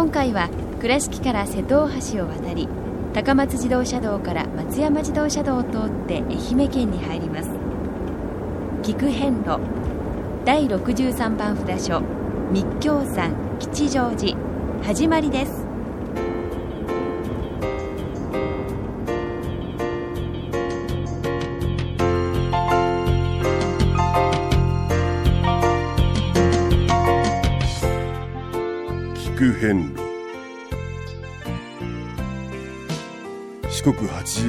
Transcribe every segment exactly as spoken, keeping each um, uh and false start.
今回は倉敷から瀬戸大橋を渡り、高松自動車道から松山自動車道を通って愛媛県に入ります。岐阜遍路だいろくじゅうさんばん札所密教山吉祥寺、始まりです。岐阜遍路、四国はちじ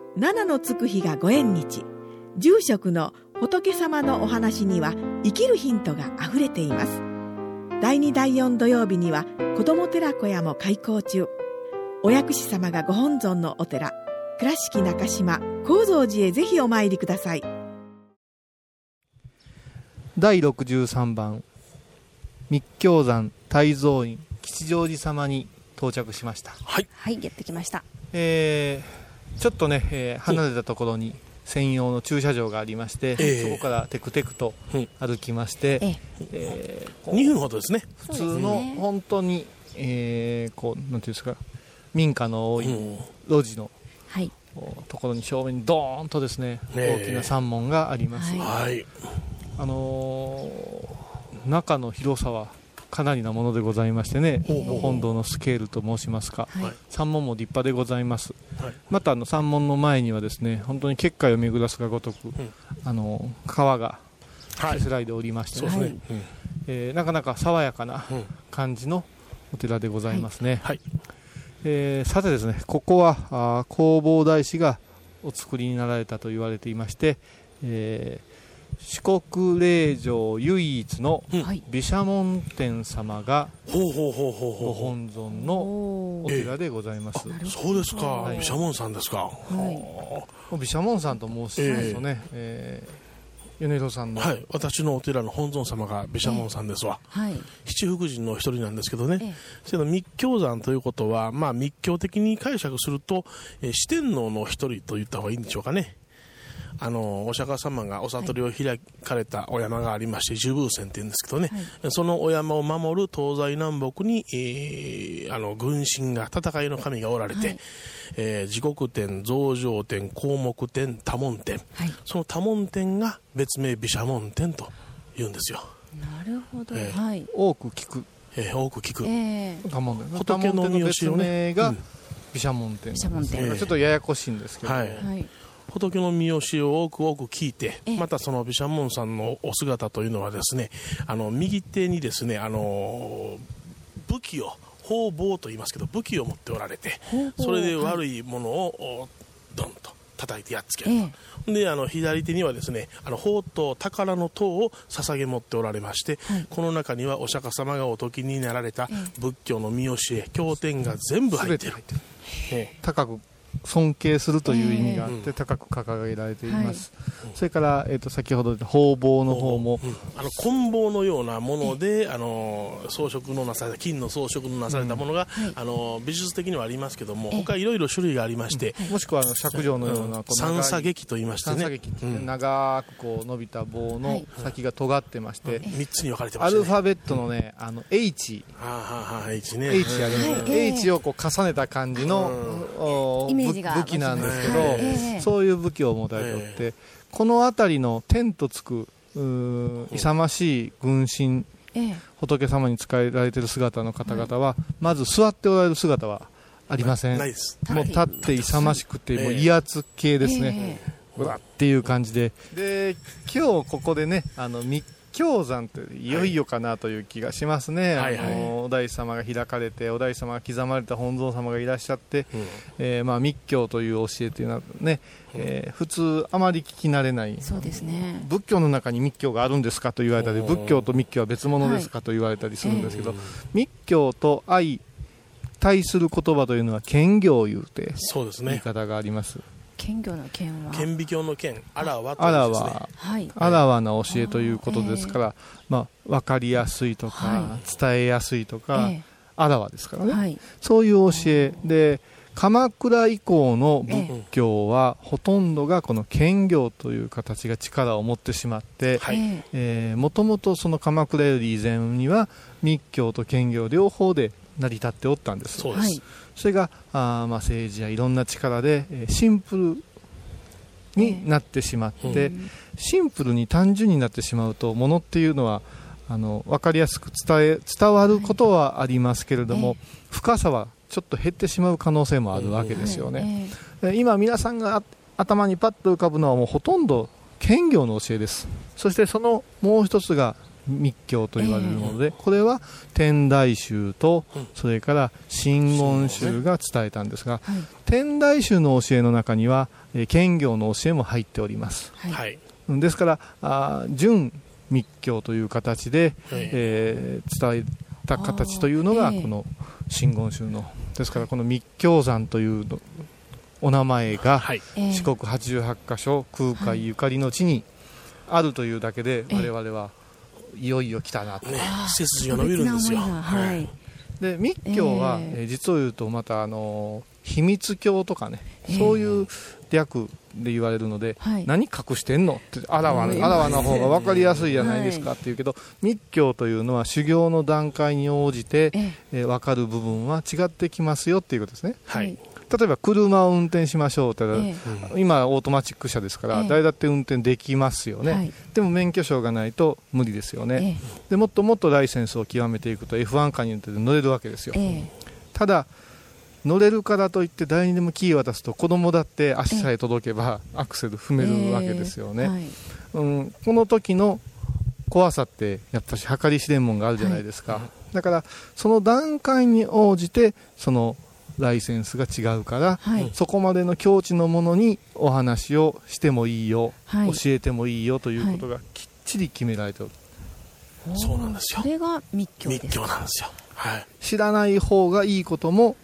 七のつく日がご縁日、住職の仏様のお話には生きるヒントがあふれています。だいにだいよん土曜日には子ども寺小屋も開校中。お薬師様がご本尊のお寺、倉敷中島・高蔵寺へぜひお参りください。だいろくじゅうさんばん密教山泰蔵院吉祥寺様に到着しました。はい、はい、やってきました。えー、ちょっとね、えー、離れたところに専用の駐車場がありまして、えー、そこからテクテクと歩きまして、えーえー、にふんほどですね。普通の本当に、えー、こうなんていうんですか、民家の多い路地のところに正面にドーンとですね、大きな山門があります。えーはい、あのー、中の広さはかなりなものでございましてね、本堂のスケールと申しますか、はい、山門も立派でございます。はい、またあの山門の前にはですね、本当に結界を巡らすがごとく、うん、あの川がせせらいでおりまして、ね、はいえー、なかなか爽やかな感じのお寺でございますね。はいはいえー、さてですね、ここは弘法大師がお作りになられたと言われていまして、えー四国霊場唯一の毘沙門天様がご本尊のお寺でございます。ええ、そうですか。はい、毘沙門さんですか。はい、毘沙門さんと申しますとね、えええー、米広さんの、はい、私のお寺の本尊様が毘沙門さんですわ。ええはい、七福神の一人なんですけどね、ええ、その密教山ということは、まあ、密教的に解釈すると、えー、四天王の一人と言った方がいいんでしょうかね。あのお釈迦様がお悟りを開かれたお山がありまして、十風泉って言うんですけどね、はい、そのお山を守る東西南北に、えー、あの軍神が、戦いの神がおられて、はいえー、地獄天、増上天、項目天、多聞天、はい、その多聞天が別名毘沙門天と言うんですよ。なるほど、えーはい、多く聞く、えー、多く聞く、えー、多聞天の別名が毘沙門天、ちょっとややこしいんですけど、はいはい仏の御教えを多く多く聞いて、またその毘沙門さんのお姿というのはですね、あの右手にですね、あの武器を、方々と言いますけど、武器を持っておられて、それで悪いものをドンと叩いてやっつけると。で、あの左手にはですね、あの宝刀、宝の塔を捧げ持っておられまして、はい、この中にはお釈迦様がお説きになられた仏教の御教え、経典が全部入っている。高く尊敬するという意味があって高く掲げられています、えーはい、それから、えー、と先ほど方々の方も、うん、あの棍棒のようなものであの装飾のなされた金の装飾のなされたものが、うんはい、あの美術的にはありますけども、えー、他いろいろ種類がありまして、うん、もしくはあの尺状のような三叉戟と言いましてね、三叉戟って長くこう伸びた棒の先が尖ってまして、はいはい、みっつに分かれてましたね。アルファベットのねあの H、はあはあ、H ね H あります、はいえー、H をこう重ねた感じの、うん、イメージ武器なんですけど、えー、そういう武器を持たれておって、えー、この辺りの天とつく勇ましい軍神、えー、仏様に仕えられている姿の方々は、うん、まず座っておられる姿はありません。ないです。もう立って勇ましくて、えー、もう威圧系ですね、えー、うわっていう感じで、で今日ここでねあの密教山っていよいよかなという気がしますね、はいはいはい、あのお大師様が開かれてお大師様が刻まれた本尊様がいらっしゃって、うんえーまあ、密教という教えというのは、ねうんえー、普通あまり聞き慣れないそうです、ね、仏教の中に密教があるんですかと言われたり仏教と密教は別物ですかと言われたりするんですけど、はいえー、密教と相対する言葉というのは兼行いうて言い方があります。剣教の剣は顕微鏡の剣あらわというですね、はい、あらわな教えということですから、はいまあ、分かりやすいとか、はい、伝えやすいとか、はい、あらわですからね、はい、そういう教えで鎌倉以降の仏教はほとんどがこの兼行という形が力を持ってしまって、はいえー、もともとその鎌倉より以前には密教と兼行両方で成り立っておったんです。 そうです、はい、それがあ、まあ、政治やいろんな力で、えー、シンプルになってしまって、えー、シンプルに単純になってしまうとものっていうのはあの分かりやすく伝え伝わることはありますけれども、はい、深さはちょっと減ってしまう可能性もあるわけですよね、えーえー、今皆さんが頭にパッと浮かぶのはもうほとんど兼行の教えです。そしてそのもう一つが密教と言われるもので、えー、これは天台宗とそれから真言宗が伝えたんですが、うんはい、天台宗の教えの中には、えー、兼行の教えも入っております、はい、ですからあ純密教という形で、はいえー、伝えた形というのがこの真言宗のですからこの密教山というのお名前が、はい、四国はちじゅうはちかしょ空海ゆかりの地にあるというだけで、はい、我々はいよいよ来たなと、ね、背筋が伸びるんですよ、はい、で密教は、えー、実を言うとまたあの秘密教とかね、えー、そういう略で言われるので、はい、何隠してんのってあらわな、あらわな方が分かりやすいじゃないですかって言うけど、はい、密教というのは修行の段階に応じて、えーえー、分かる部分は違ってきますよっていうことですね、はい、例えば車を運転しましょうって、えー、今オートマチック車ですから、えー、誰だって運転できますよね、はい、でも免許証がないと無理ですよね、えー、でもっともっとライセンスを極めていくと エフワン カーに乗って乗れるわけですよ、えー、ただ乗れるからといって誰にでもキー渡すと子供だって足さえ届けばアクセル踏めるわけですよね、えーはいうん、この時の怖さってやっぱり計り知れんもんがあるじゃないですか、はい、だからその段階に応じてそのライセンスが違うから、はい、そこまでの境地のものにお話をしてもいいよ、はい、教えてもいいよということがきっちり決められておる、はい、そうなんですよ。それが密教ですか。密教なんですよ、はい、知らない方がいいことも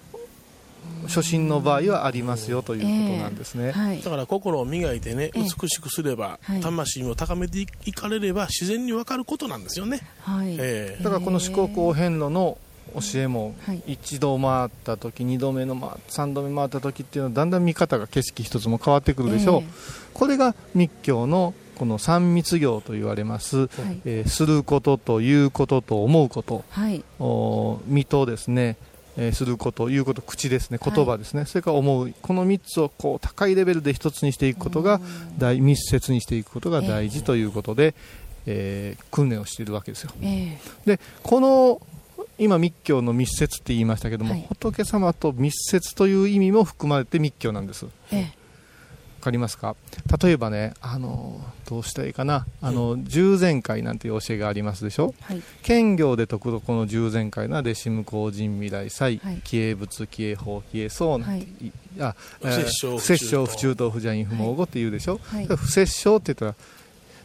初心の場合はありますよということなんですね、えーはい、だから心を磨いてね美しくすれば、えーはい、魂を高めていかれれば自然に分かることなんですよね、はいえー、だからこの四国お遍路の教えも一度回った時、はい、二度目の回三度目回った時っていうのはだんだん見方が景色一つも変わってくるでしょう、えー、これが密教のこの三密行と言われます、はいえー、することということと思うこと、はい、お身とですねすること、言うこと、口ですね、言葉ですね、はい、それから思う、このみっつをこう高いレベルで一つにしていくことが大密接にしていくことが大事ということで、えーえー、訓練をしているわけですよ、えー、でこの今密教の密接って言いましたけども、はい、仏様と密接という意味も含まれて密教なんです、えー、わかりますか。例えばねあのどうしたらいいかなあの十全会なんていう教えがありますでしょ、はい、兼行でとくとこの十全会な弟子無公人未来祭帰依仏帰依法帰依僧なんて、はい、あ不摂生不中道不邪因不妄語って言うでしょ、はい、不摂生って言ったら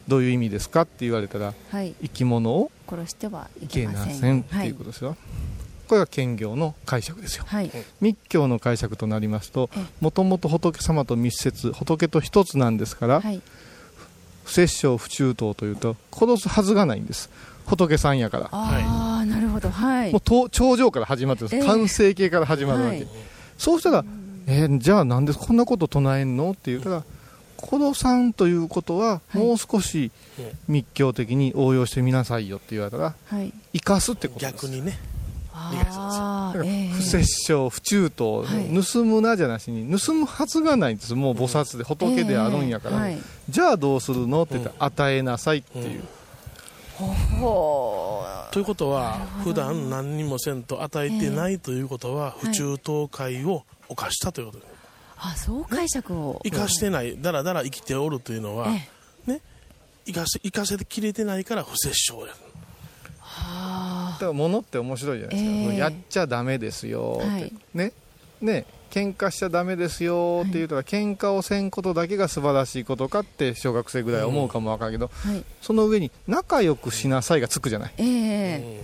どういう意味ですかって言われたら、はい、生き物を殺してはいけませんっていうことですよ、はい、これが顕教の解釈ですよ、はい、密教の解釈となりますと、もともと仏様と密接、仏と一つなんですから、はい、不殺生不中盗というと殺すはずがないんです、仏さんやから。ああ、なるほど、はい、もう頂上から始まってます、えー、完成形から始まるわけ、はい、そうしたら、えー、じゃあなんでこんなこと唱えんのって言ったら、殺さんということはもう少し密教的に応用してみなさいよって言われたら、はい、生かすってことです。逆にね、あ、不殺生不中盗、盗むなじゃなしに盗むはずがないんです、もう菩薩で仏であるんやから、えーはい、じゃあどうするのって言ったら、うん、与えなさいっていう、うんうん、ほうということは普段何にもせんと与えてないということは、不中盗戒を犯したということです、ね、あ、そう解釈を、生かしてない、だらだら生きておるというのは、ええね、生かせ、生かせきれてないから不殺生や。はあ、だから物って面白いじゃないですか、えー、もうやっちゃダメですよって、はい、ねね、喧嘩しちゃダメですよって言うたら、はい、喧嘩をせんことだけが素晴らしいことかって小学生ぐらい思うかもわかるけど、うん、はい、その上に仲良くしなさいがつくじゃない、え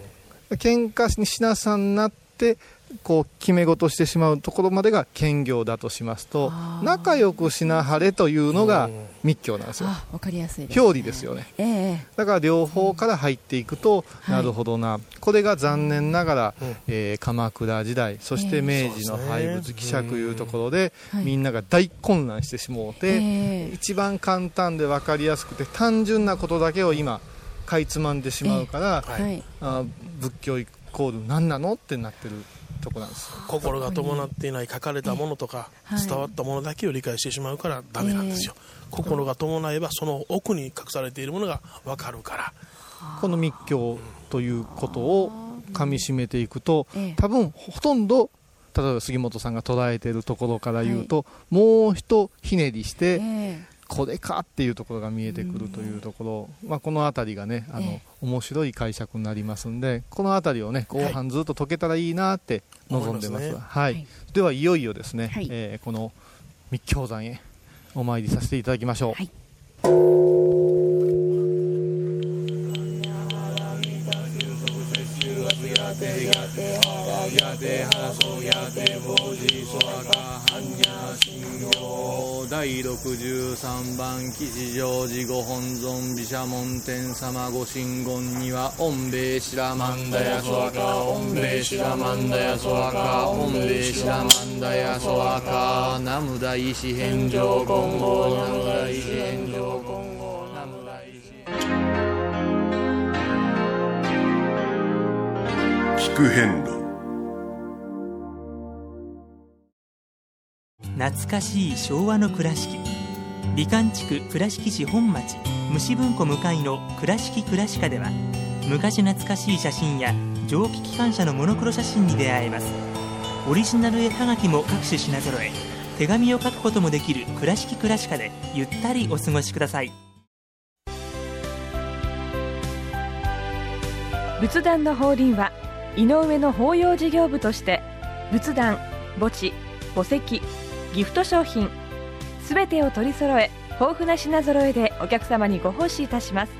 ー、喧嘩しなさんなってこう決め事してしまうところまでが顕教だとしますと、仲良くしなはれというのが密教なんですよ。わかりやすいですね、表裏ですよね、えー、だから両方から入っていくと、うん、なるほどな、はい、これが残念ながら、うん、えー、鎌倉時代、そして明治の廃仏毀釈いうところで、えー、みんなが大混乱してしもうて、はい、一番簡単で分かりやすくて単純なことだけを今かいつまんでしまうから、えーはい、あ、仏教イコール何なのってなってるとこなんです。心が伴っていない、書かれたものとか伝わったものだけを理解してしまうからダメなんですよ、えー、心が伴えばその奥に隠されているものが分かるから、この密教ということをかみしめていくと、多分ほとんど例えば杉本さんが捉えているところから言うと、はい、もうひとひねりして、えー、これかっていうところが見えてくるというところ、まあ、このあたりがね、あの、ええ、面白い解釈になりますんで、このあたりをね後半ずっと解けたらいいなって望んでます、はい、ますね、はいはい、ではいよいよですね、はい、えー、この密教山へお参りさせていただきましょう、はい、だいろくじゅうさんばん吉祥寺ご本尊毘沙門天様ご神言には、オンベイシラマンダヤソワカ、オンベイシラマンダヤソワカ、オンベイシラマンダヤソワカ、ナムダイシ返上金剛、ナムダイシ返上金剛。聞く遍路、懐かしい昭和の倉敷、美観地区倉敷市本町虫文庫向かいの倉敷倉歯科では、昔懐かしい写真や蒸気機関車のモノクロ写真に出会えます。オリジナル絵はがきも各種品揃え、手紙を書くこともできる倉敷倉歯科でゆったりお過ごしください。仏壇の法輪は井上の法要事業部として、仏壇、墓地、墓石、ギフト商品すべてを取り揃え、豊富な品揃えでお客様にご奉仕いたします。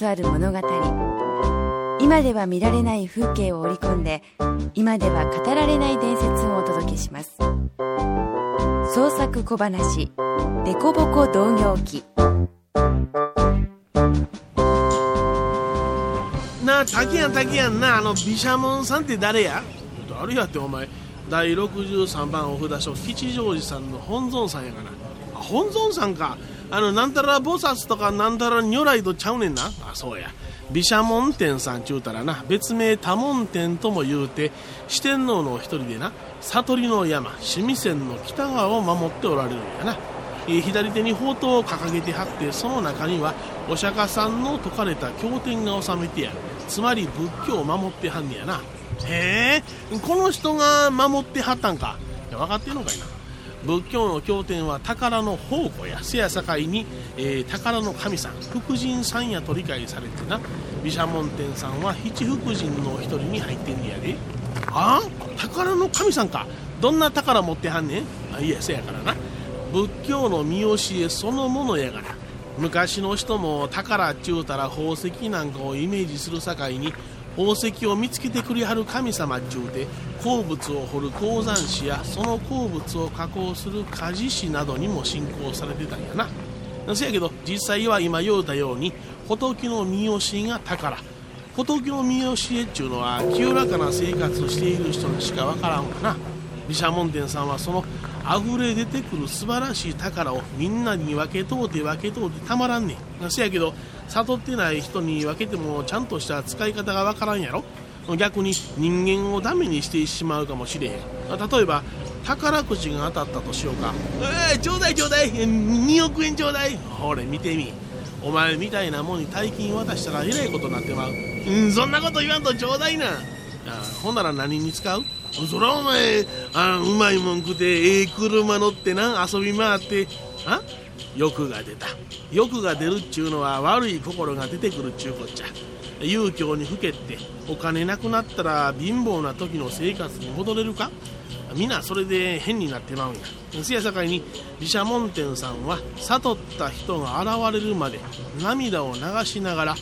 ある物語、今では見られない風景を織り込んで、今では語られない伝説をお届けします。創作小話デコボコ同業記。なあ、滝やん滝やんな、あの毘沙門さんって誰や？誰やってお前、だいろくじゅうさんばんお札所吉祥寺さんの本尊さんやから。あ、本尊さんか。あのなんたら菩薩とかなんたら如来とちゃうねんな。あ、そうや、毘沙門天さんちゅうたらな、別名多聞天とも言うて、四天王の一人でな、悟りの山須弥山の北側を守っておられるんやな。えー、左手に宝刀を掲げてはって、その中にはお釈迦さんの説かれた経典が収めてやる。つまり仏教を守ってはんねやな。へえ、この人が守ってはったんか。いや分かってんのかいな。仏教の経典は宝の宝庫や、せやさかいに、えー、宝の神さん福神さんやと理解されてな、毘沙門天さんは七福神の一人に入ってんねやで。ああ、宝の神さんか。どんな宝持ってはんねん。あ、いや、せやからな、仏教の見教えそのものやから。昔の人も宝っちゅうたら宝石なんかをイメージするさかいに、宝石を見つけてくれはる神様っちゅうて、鉱物を掘る鉱山師やその鉱物を加工する鍛冶師などにも信仰されてたんやな。せやけど実際は今言うたように仏の見教えが宝。仏の見教えっちゅうのは清らかな生活をしている人にしかわからんわな。毘沙門天さんはそのあふれ出てくる素晴らしい宝をみんなに分けとうて分けとうてたまらんねん。せやけど悟ってない人に分けてもちゃんとした使い方が分からんやろ。逆に人間をダメにしてしまうかもしれへん。例えば宝くじが当たったとしようか。えー、ちょうだいちょうだい、におくえんちょうだい。ほれ見てみ、お前みたいなもんに大金渡したらえらいことになってまう。うん、そんなこと言わんとちょうだいな。あ、ほんなら何に使う。そらお前、あうまいもん食うてええ車乗ってな遊び回って、あ欲が出た。欲が出るっちゅうのは悪い心が出てくるっちゅうこっちゃ。遊興にふけってお金なくなったら貧乏な時の生活に戻れるか。みんなそれで変になってまうんや。せやさかいに毘沙門天さんは悟った人が現れるまで涙を流しながら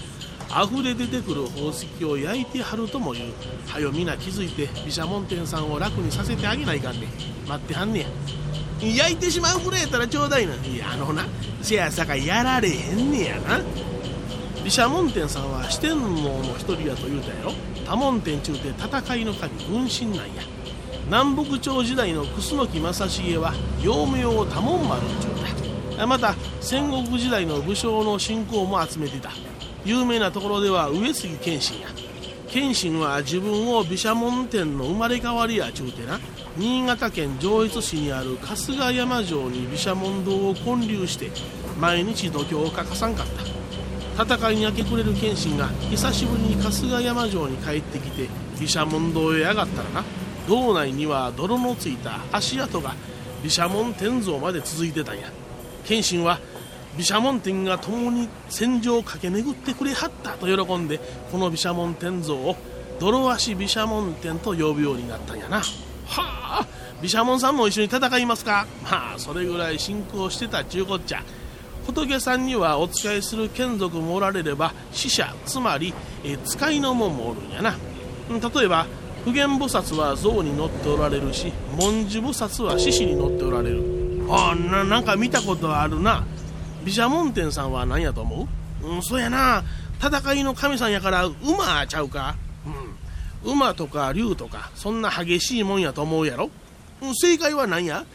溢れ出てくる宝石を焼いてはるとも言う。はよみな気づいて毘沙門天さんを楽にさせてあげないかんね。待ってはんねや。焼いてしまうぐらいやったらちょうだいな。いや、あのな、せやさかやられへんねやな。毘沙門天さんは四天王の一人やと言うたやろ。多聞天中で戦いの神軍神なんや。南北朝時代の楠木正成は幼名を多聞丸中だ。また戦国時代の武将の信仰も集めてた。有名なところでは上杉謙信や。謙信は自分を毘沙門天の生まれ変わりやちゅうてな、新潟県上越市にある春日山城に毘沙門堂を建立して毎日度胸を欠かさんかった。戦いに明け暮れる謙信が久しぶりに春日山城に帰ってきて毘沙門堂へ上がったらな、堂内には泥のついた足跡が毘沙門天像まで続いてたんや。謙信は毘沙門天が共に戦場を駆け巡ってくれはったと喜んで、この毘沙門天像を泥足毘沙門天と呼ぶようになったんやな。はあ、毘沙門さんも一緒に戦いますか。まあそれぐらい信仰してたちゅうこっちゃ。仏さんにはお仕えする眷属もおられれば使者、つまりえ使いのもんもおるんやな。例えば普賢菩薩は象に乗っておられるし、文殊菩薩は獅子に乗っておられる。ああ、 な, なんか見たことあるな。毘沙門天さんは何やと思う。うん、そうやな、戦いの神さんやから馬ちゃうか。うん、馬とか竜とかそんな激しいもんやと思うやろ。うん、正解は何や。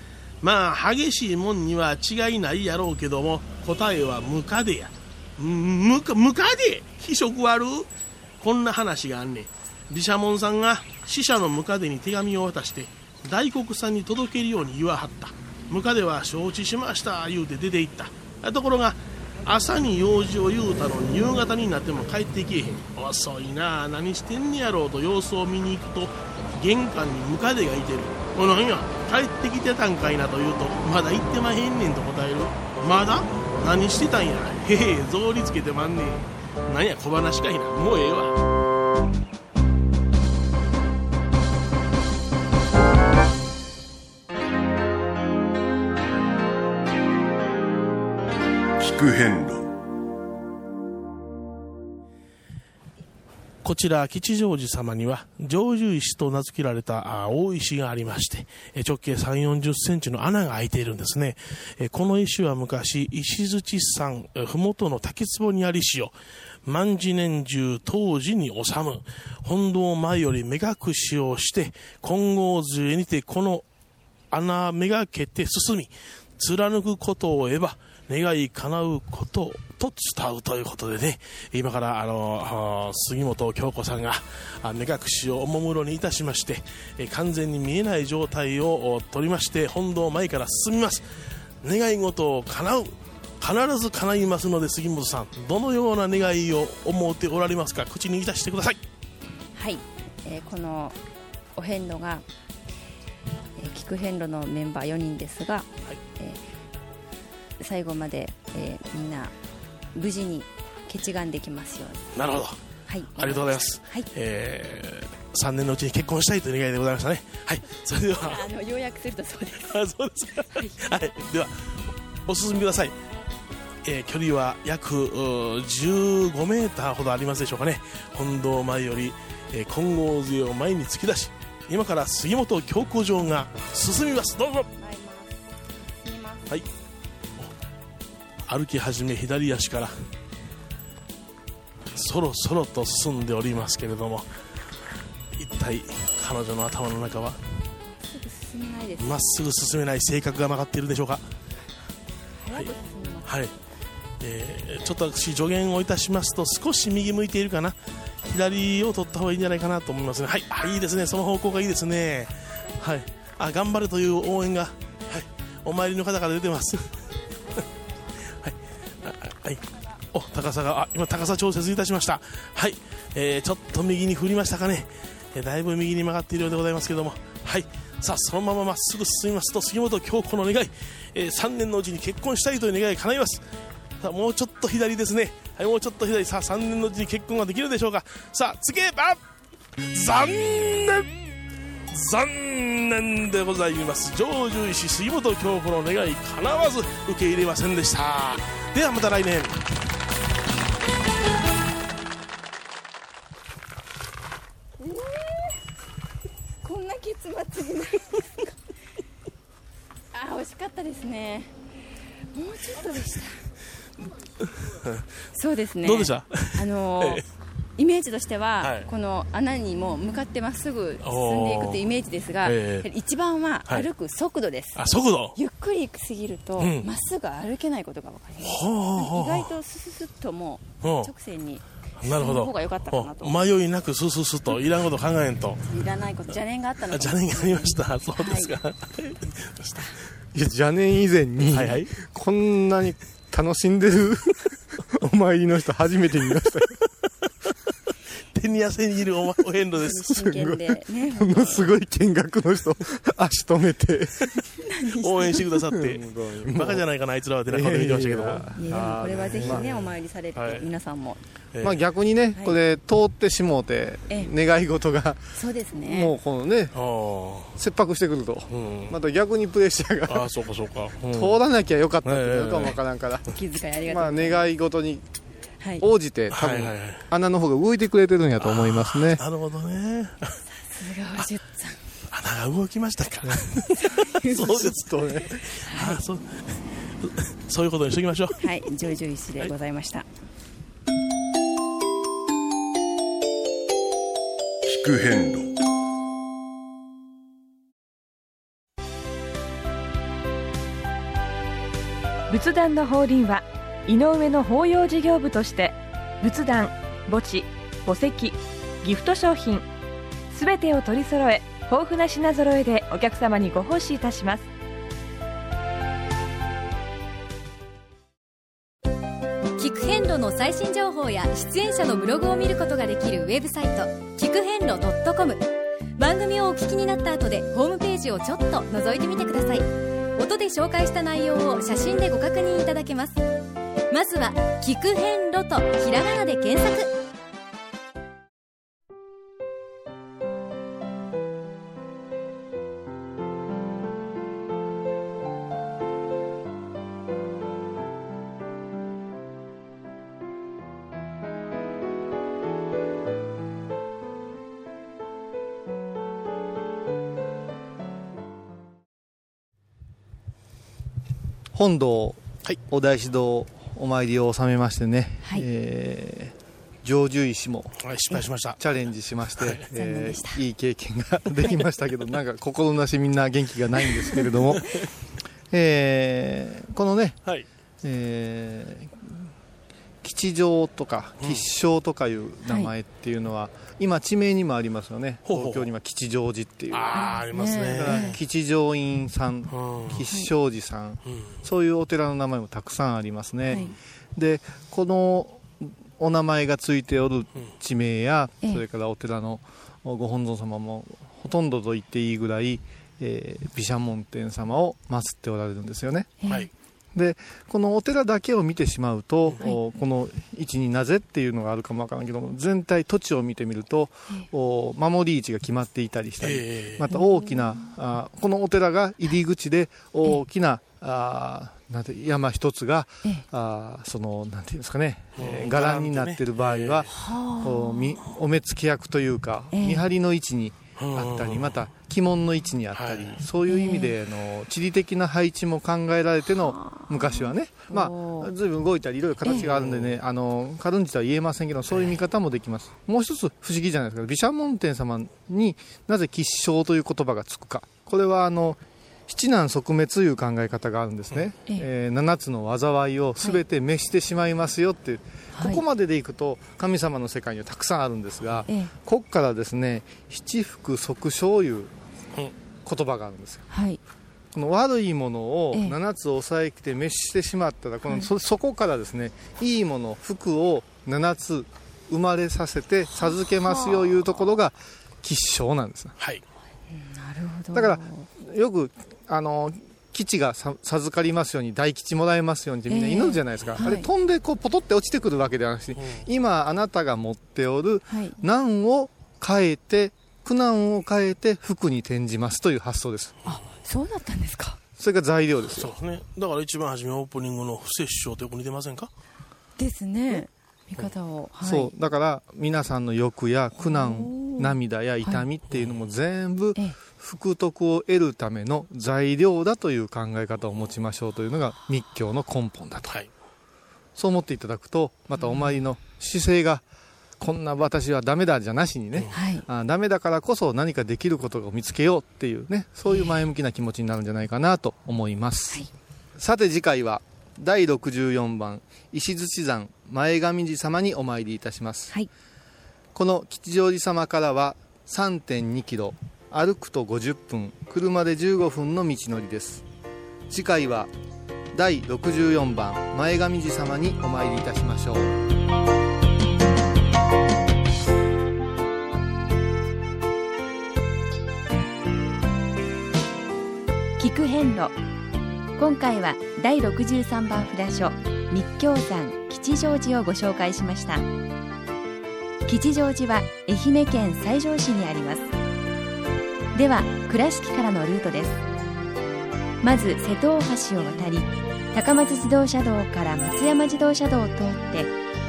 まあ激しいもんには違いないやろうけども、答えはムカデや。うん、ムカデ非色悪。こんな話があんねん。毘沙門さんが死者のムカデに手紙を渡して大黒さんに届けるように言わはった。ムカデは承知しました言うて出て行った。ところが朝に用事を言うたのに夕方になっても帰ってきえへん。遅いなあ、何してんねやろうと様子を見に行くと玄関にムカデがいてる。お、なんや帰ってきてたんかいなと言うと、まだ行ってまへんねんと答える。まだ何してたんや。へへ、ゾウリつけてまんねん。なんや小話かいな、もうええわ。こちら吉祥寺様には常住石と名付けられた大石がありまして、直径さんじゅう、よんじゅっセンチの穴が開いているんですね。この石は昔石槌山ふもとの滝壺にありしよ万事年中当時に治む本堂前より目隠しをして金剛杖にてこの穴めがけて進み貫くことを得ば願い叶うことと伝うということでね、今からあの杉本京子さんが目隠しをおもむろにいたしまして、完全に見えない状態を取りまして本堂前から進みます。願い事を叶う必ず叶いますので、杉本さん、どのような願いを思っておられますか、口にいたしてください。はい、えー、このお遍路が、えー、聞く遍路のメンバーよにんですが、はい、えー、最後まで、えー、みんな無事に結願できますように。なるほど、はい、ありがとうございます、はい、えー、さんねんのうちに結婚したいという願いでございましたね。はい、それではあの要約するとそうです。あ、そうですか。はい、はい、ではお進みください。えー、距離は約じゅうごメーターほどありますでしょうかね。本堂前より、えー、金剛杖を前に突き出し、今から杉本教皇城が進みます。どうぞ。はい、歩き始め左足からそろそろと進んでおりますけれども、一体彼女の頭の中はまっすぐ進めない、性格が曲がっているでしょうか。はい、はい、えー、ちょっと私助言をいたしますと、少し右向いているかな、左を取った方がいいんじゃないかなと思いますね。はい、あ、いいですね、その方向がいいですね。はい、あ、頑張るという応援が、はい、お参りの方から出てます。はい、お、高さが、あ、今高さ調節いたしました。はい、えー、ちょっと右に振りましたかね、えー、だいぶ右に曲がっているようでございますけれども、はい、さあそのまままっすぐ進みますと、杉本京子の願い、えー、さんねんのうちに結婚したいという願いが叶います。さあもうちょっと左ですね。はい、もうちょっと左、さあさんねんのうちに結婚ができるでしょうか。さあつけば残念、残念でございます。成就石杉本京子の願い叶わず、受け入れませんでした。ではまた来年。えー、こんな結末になりますか。あ、惜しかったですね。もうちょっとでした。そうですね。どうでした。あのーええ、イメージとしては、はい、この穴にも向かってまっすぐ進んでいくというイメージですが、えー、一番は歩く速度です。はい、あ、速度、ゆっくりすぎると、うん、まっすぐ歩けないことが分かります。意外とスススッともう直線に進む方が良かったかなと。迷いなくスススッと、いらんこと考えんと。いらないこと、邪念があったのか。邪念がありました。そうですか。はい、いや、邪念以前に、はいはい、こんなに楽しんでるお参りの人初めて見ました。手に汗握るお遍路です。すごい、ね、ものすごい見学の人足止めて応援してくださってバカじゃないかなあいつらはってな顔で見てましたけど、いやいやいや、これはぜひね、まあ、お参りされて、はい、皆さんも、まあ、逆にね、はい、これ通ってしもうて、ええ、願い事がそうですね、もうこのね、切迫してくると、うん、また逆にプレッシャーが、あ、そうかそうか、うん、通らなきゃよかったっていうかもわからんから、お気遣いありがとうございます。まあ、願い事にはい、応じて多分、はいはいはい、穴の方が動いてくれてるんやと思いますね。なるほどね。さすがおじゅっさん。穴が動きましたか。そうですとね。はい、あ、そう、そういうことにしておきましょう。はい、ジョイジョイ氏でございました。聞く遍路。仏壇の法輪は、井上の法要事業部として仏壇、墓地、墓石、ギフト商品すべてを取り揃え、豊富な品揃えでお客様にご奉仕いたします。聞く遍路の最新情報や出演者のブログを見ることができるウェブサイト、聞く遍路 .com。 番組をお聞きになった後でホームページをちょっと覗いてみてください。音で紹介した内容を写真でご確認いただけます。まずは聞く遍路とひらがなで検索。本堂、はい、お大師堂お参りを収めましてね、はい、えー、成就石も失敗しました。チャレンジしまして、はい、えー、いい経験ができましたけど、なんか心なしみんな元気がないんですけれども、えー、このね、はい、えー、吉祥とか吉祥とかいう名前っていうのは、うん、今地名にもありますよね。ほうほう、東京には吉祥寺っていう、あありますね。だから吉祥院さん、うん、吉祥寺さん、はい、そういうお寺の名前もたくさんありますね、はい、でこのお名前がついておる地名や、うん、それからお寺のご本尊様もほとんどと言っていいぐらい、えー、毘沙門天様を祀っておられるんですよね、はい。でこのお寺だけを見てしまうと、はい、この位置になぜっていうのがあるかもわからないけども、全体土地を見てみると、はい、守り位置が決まっていたりしたり、えー、また大きな、あこのお寺が入り口で大きな、あなんて山一つが、あそのなんていうんですかね、えー、伽藍になっている場合は、えー、お目付け役というか、えー、見張りの位置にあったり、また鬼門の位置にあったり、はい、そういう意味での地理的な配置も考えられての昔はね、まあ、随分動いたりいろいろ形があるんでね、あの軽んじとは言えませんけど、そういう見方もできます。もう一つ不思議じゃないですか、毘沙門天様になぜ吉祥という言葉がつくか。これはあの七難即滅という考え方があるんですね、うん、えー、ななつの災いを全て滅してしまいますよっていう、はい、ここまででいくと神様の世界にはたくさんあるんですが、はい、ここからですね七福即生いう言葉があるんですよ、はい、この悪いものをななつ抑えきて滅してしまったら、この そ, そこからですねいいもの福をななつ生まれさせて授けますよいうところが吉祥なんです、はい、なるほど。だからよくあの吉が授かりますように大吉もらえますようにってみんな祈るじゃないですか、えーはい、あれ飛んでこうポトって落ちてくるわけではなくて、うん、今あなたが持っておる難を変えて苦難を変えて福に転じますという発想です。あ、そうだったんですか。それが材料ですよ。そうですね。だから一番初めオープニングの不摂生とよく似てませんかですね、見方を、はい、そう。だから皆さんの欲や苦難、涙や痛みっていうのも全部、はい、福徳を得るための材料だという考え方を持ちましょうというのが密教の根本だと、はい、そう思っていただくと、またお参りの姿勢が、うん、こんな私はダメだじゃなしにね、はい、あダメだからこそ何かできることを見つけようっていうね、そういう前向きな気持ちになるんじゃないかなと思います、はい、さて次回はだいろくじゅうよんばん石鎚山前上寺様にお参りいたします、はい、この吉祥寺様からは さんてんにキロ、歩くとごじゅっぷん、車でじゅうごふんの道のりです。次回はだいろくじゅうよんばん前上寺様にお参りいたしましょう。聞く遍路、今回はだいろくじゅうさんばん札所密教山吉祥寺をご紹介しました。吉祥寺は愛媛県西条市にあります。では倉敷からのルートです。まず瀬戸大橋を渡り、高松自動車道から松山自動車道を通って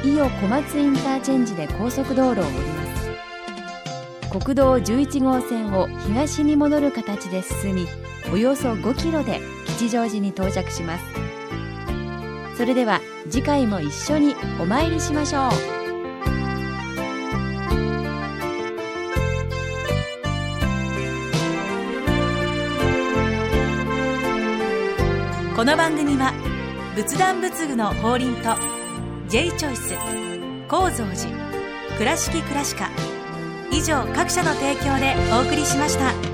伊予小松インターチェンジで高速道路を降ります。国道じゅういちごうせんを東に戻る形で進み、およそごキロで吉祥寺に到着します。それでは次回も一緒にお参りしましょう。この番組は仏壇仏具の法輪と J チョイス、高蔵寺、倉敷倉歯科以上各社の提供でお送りしました。